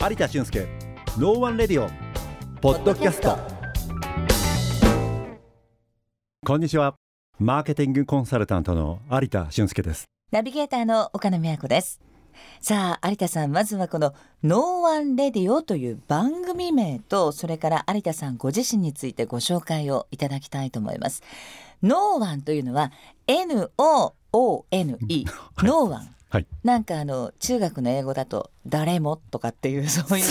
有田俊介 NO ONE レディオポッドキャスト。こんにちは、マーケティングコンサルタントの有田俊介です。ナビゲーターの岡野美和子です。さあ有田さん、まずはこの NO ONE レディオという番組名と、それから有田さんご自身についてご紹介をいただきたいと思います。 NO ONE というのは NOONE、 NO ONE、はい、なんか中学の英語だと誰もとかっていうそうい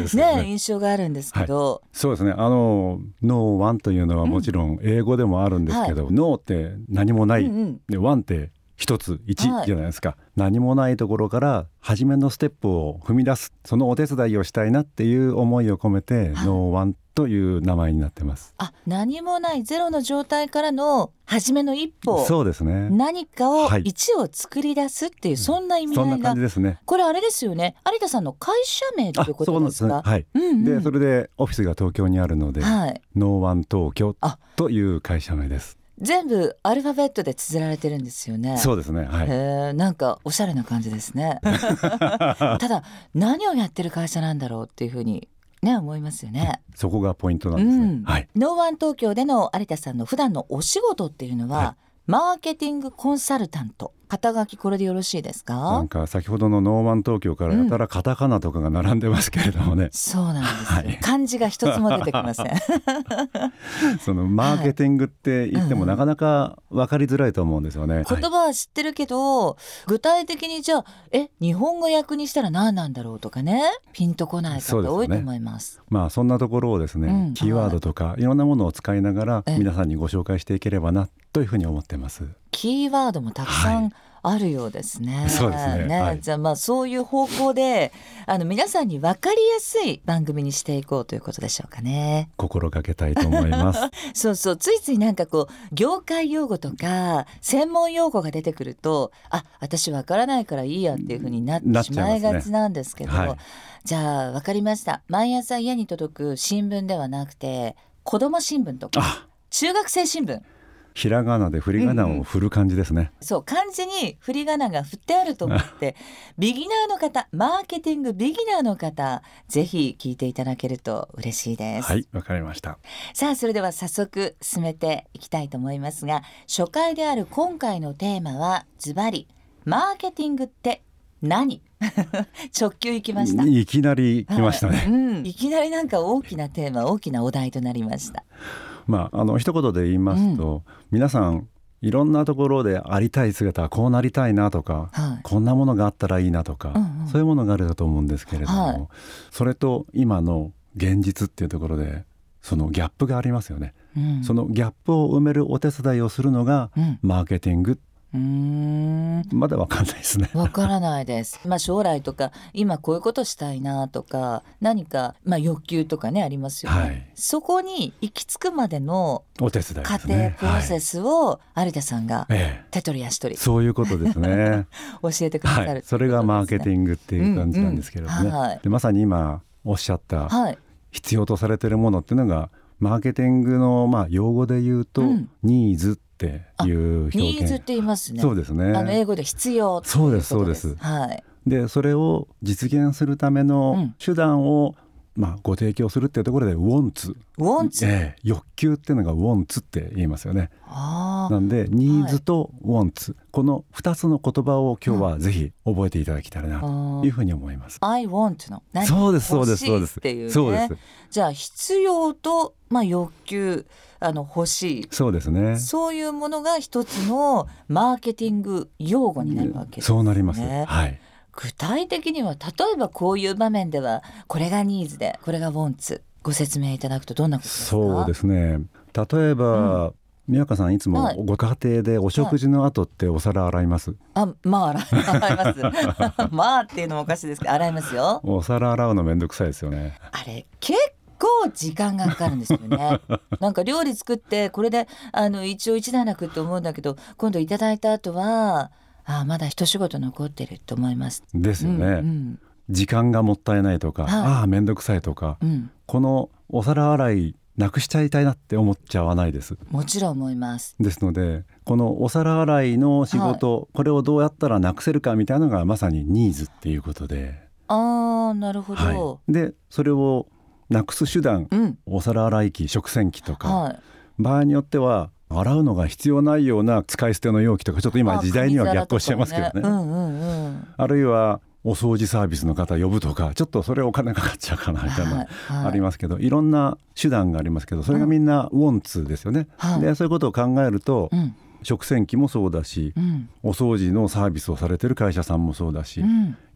う印象があるんですけど、はい、そうですね。NO ONE というのはもちろん英語でもあるんですけど、NO、はい、って何もない、で ONE って一つ一じゃないですか、はい、何もないところから初めのステップを踏み出す、そのお手伝いをしたいなっていう思いを込めて、はい、NO ONE という名前になってます。あ、何もないゼロの状態からの初めの一歩。そうですね。何かを、はい、1を作り出すっていう、そんな意味合いが、そんな感じですね。これあれですよね、有田さんの会社名ということですか。はい、うんうん、でそれでオフィスが東京にあるので、はい、NO ONE TOKYO という会社名です。全部アルファベットで綴られてるんですよね。そうですね、はい、なんかおしゃれな感じですねただ何をやってる会社なんだろうっていうふうにね、思いますよね。そこがポイントなんですね、うん、はい。NO ONE TOKYO での有田さんの普段のお仕事っていうのは、はい、マーケティングコンサルタント、肩書きこれでよろしいですか。なんか先ほどの NO ONE TOKYO からやたらカタカナとかが並んでますけれどもね、うん、そうなんです、はい、漢字が一つも出てきませんそのマーケティングって言ってもなかなか分かりづらいと思うんですよね、うん、言葉は知ってるけど、はい、具体的にじゃあ日本語訳にしたら何なんだろうとかね、ピンとこない方多いと思います。そうですね。まあそんなところをですね、うん、キーワードとかいろんなものを使いながら皆さんにご紹介していければなというふうに思ってます。キーワードもたくさんあるようですね、はい、そうですね、はい、じゃあまあそういう方向で皆さんに分かりやすい番組にしていこうということでしょうかね。心がけたいと思いますそうそう、ついついなんかこう業界用語とか専門用語が出てくると、あ、私分からないからいいやっていうふうになってしまいがちなんですけど、はい、じゃあ分かりました。毎朝家に届く新聞ではなくて、子ども新聞とか中学生新聞、ひらがなで振り仮名を振る感じですね、うん、そう、漢字に振り仮名が振ってあると思ってビギナーの方、マーケティングビギナーの方、ぜひ聞いていただけると嬉しいです。はい、わかりました。さあそれでは早速進めていきたいと思いますが、初回である今回のテーマはズバリマーケティングって何直球いきました。いきなり来ましたね、はい、うん、いきなりなんか大きなテーマ大きなお題となりました。まあ、一言で言いますと、皆さんいろんなところでありたい姿、こうなりたいなとか、はい、こんなものがあったらいいなとか、うんうん、そういうものがあると思うんですけれども、はい、それと今の現実っていうところでそのギャップがありますよね、うん、そのギャップを埋めるお手伝いをするのが、うん、マーケティング。まだ分かんないですね分からないです、まあ、将来とか今こういうことしたいなとか、何か、まあ、欲求とかねありますよね、はい、そこに行き着くまでのお手伝いですね、過程プロセスを有田さんが手取り足取り、そういうことですね教えてくださる、はい、それがマーケティングっていう感じなんですけれどね、うんうん、はい、でまさに今おっしゃった必要とされているものっていうのが、マーケティングのまあ用語で言うと、うん、ニーズっていう表現、ニーズって言いますね。そうですね。英語で必要ということです。そうですそうです。はい。でそれを実現するための手段を、まあ、ご提供するっていうところで wants、欲求っていうのが wants って言いますよね。あ、なんで needs と wants、はい、この2つの言葉を今日はぜひ覚えていただけたらなというふうに思います、うん、I want の何が欲しいっていうね。そうです。じゃあ必要と、まあ、欲求、欲しい、そうですね、そういうものが一つのマーケティング用語になるわけですね。そうなります、はい。具体的には例えばこういう場面ではこれがニーズでこれがウォンツ、ご説明いただくとどんなことですか。そうですね、例えば、うん、宮川さんいつもご家庭でお食事の後ってお皿洗います、はい、あ、まあ洗いますまあっていうのもおかしいですけど洗いますよ。お皿洗うのめんどくさいですよね。あれ結構時間がかかるんですよねなんか料理作ってこれで一応一段落って思うんだけど、今度いただいた後はあ、まだ一仕事残ってると思いますですよね、うんうん、時間がもったいないとか、はい、あ、めんどくさいとか、うん、このお皿洗いなくしちゃいたいなって思っちゃわないです。もちろん思います。ですのでこのお皿洗いの仕事、はい、これをどうやったらなくせるかみたいなのがまさにニーズっていうことで、なるほど、はい、でそれをなくす手段、お皿洗い機、食洗機とか、はい、場合によっては洗うのが必要ないような使い捨ての容器とか、ちょっと今時代には逆行してますけどね、あるいはお掃除サービスの方呼ぶとか、ちょっとそれお金かかっちゃうかなみたいなありますけど、いろんな手段がありますけど、それがみんなウォンツですよね、はい、でそういうことを考えると、食洗機もそうだし、お掃除のサービスをされてる会社さんもそうだし、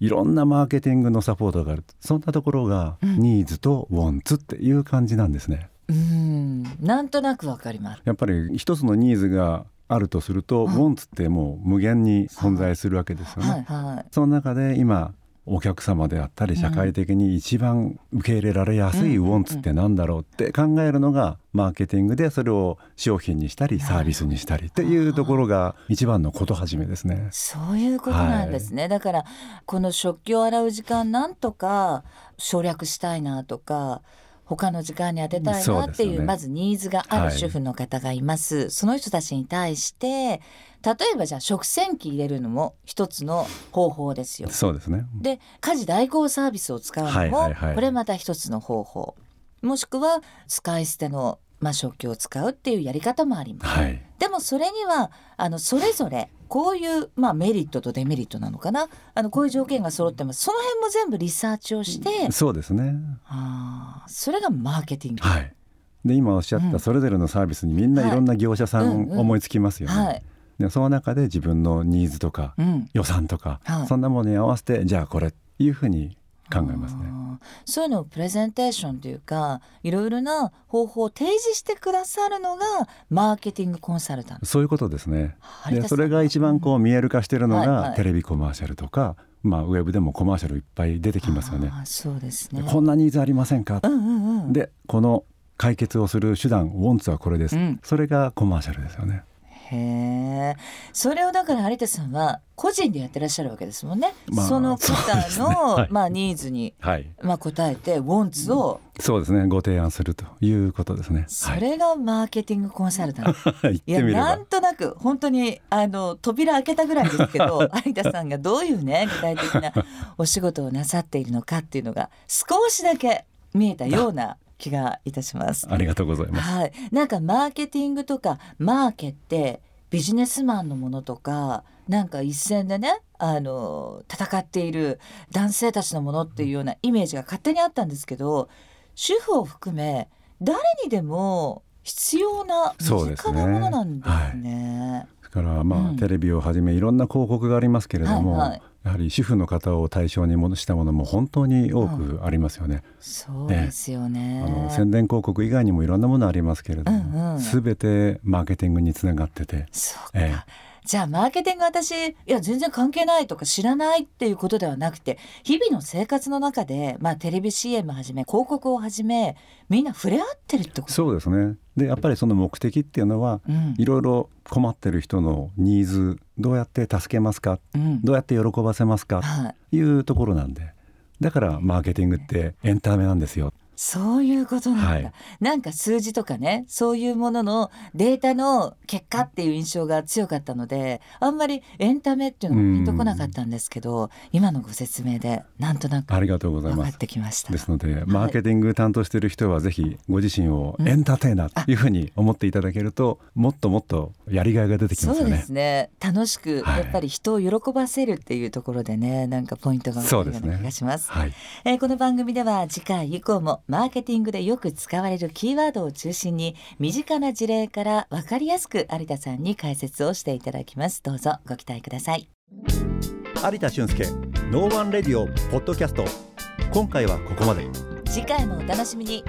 いろんなマーケティングのサポートがある、そんなところがニーズとウォンツっていう感じなんですね。なんとなくわかります。やっぱり一つのニーズがあるとすると、ウォンツってもう無限に存在するわけですよね、はいはい、その中で今お客様であったり社会的に一番受け入れられやすいウォンツってなんだろうって考えるのがマーケティングで、それを商品にしたりサービスにしたりっていうところが一番のこと始めですね。そういうことなんですね、はい、だからこの食器を洗う時間なんとか省略したいなとか、他の時間に当てたいなっていう、まずニーズがある主婦の方がいます、はい、その人たちに対して例えばじゃあ食洗機入れるのも一つの方法ですよ。そうですね。で家事代行サービスを使うのも、これまた一つの方法、もしくは使い捨ての、食器を使うっていうやり方もあります、はい、でもそれにはそれぞれこういう、メリットとデメリットなのかな、こういう条件が揃ってます。その辺も全部リサーチをして、そうですね、それがマーケティング、はい、で今おっしゃったそれぞれのサービスにみんないろんな業者さん思いつきますよね、でその中で自分のニーズとか、予算とか、そんなものに合わせて、じゃあこれっていうふうに考えますね。そういうのをプレゼンテーションというか、いろいろな方法を提示してくださるのがマーケティングコンサルタント。そういうことですね。でそれが一番見える化しているのが、テレビコマーシャルとか、ウェブでもコマーシャルいっぱい出てきますよね。そうですね。こんなニーズありませんか、でこの解決をする手段、ウォンツはこれです、それがコマーシャルですよね。へえ、それをだから有田さんは個人でやってらっしゃるわけですもんね、その方の、ニーズに、答えてウォンツを、そうですね、ご提案するということですね。それがマーケティングコンサルタント、いやなんとなく本当に扉開けたぐらいですけど有田さんがどういうね具体的なお仕事をなさっているのかっていうのが少しだけ見えたような気がいたします。ありがとうございます、なんかマーケティングとかマーケってビジネスマンのものとか、なんか一線でね戦っている男性たちのものっていうようなイメージが勝手にあったんですけど、主婦を含め誰にでも必要な身近なものなんですね。だからテレビをはじめいろんな広告がありますけれども、やはり主婦の方を対象にしたものも本当に多くありますよね、そうですよね。宣伝広告以外にもいろんなものありますけれども、すべ、てマーケティングにつながってて、そうか、じゃあマーケティング私いや全然関係ないとか知らないっていうことではなくて、日々の生活の中で、テレビ CM はじめ広告をはじめみんな触れ合ってるってこと。そうですね。でやっぱりその目的っていうのは、いろいろ困ってる人のニーズどうやって助けますか、どうやって喜ばせますか、いうところなんで、だからマーケティングってエンタメなんですよ。そういうことなんだ、なんか数字とかね、そういうもののデータの結果っていう印象が強かったので、あんまりエンタメっていうのが見とこなかったんですけど、今のご説明でなんとなく分かってきました。ですので、マーケティング担当している人はぜひご自身をエンターテイナーというふうに思っていただけると、もっともっとやりがいが出てきますよね。そうですね。楽しくやっぱり人を喜ばせるっていうところでね、なんかポイントが分かるような気がします。この番組では次回以降もマーケティングでよく使われるキーワードを中心に、身近な事例から分かりやすく有田さんに解説をしていただきます。どうぞご期待ください。有田俊介 NO ONE レディオポッドキャスト、今回はここまで。次回もお楽しみに。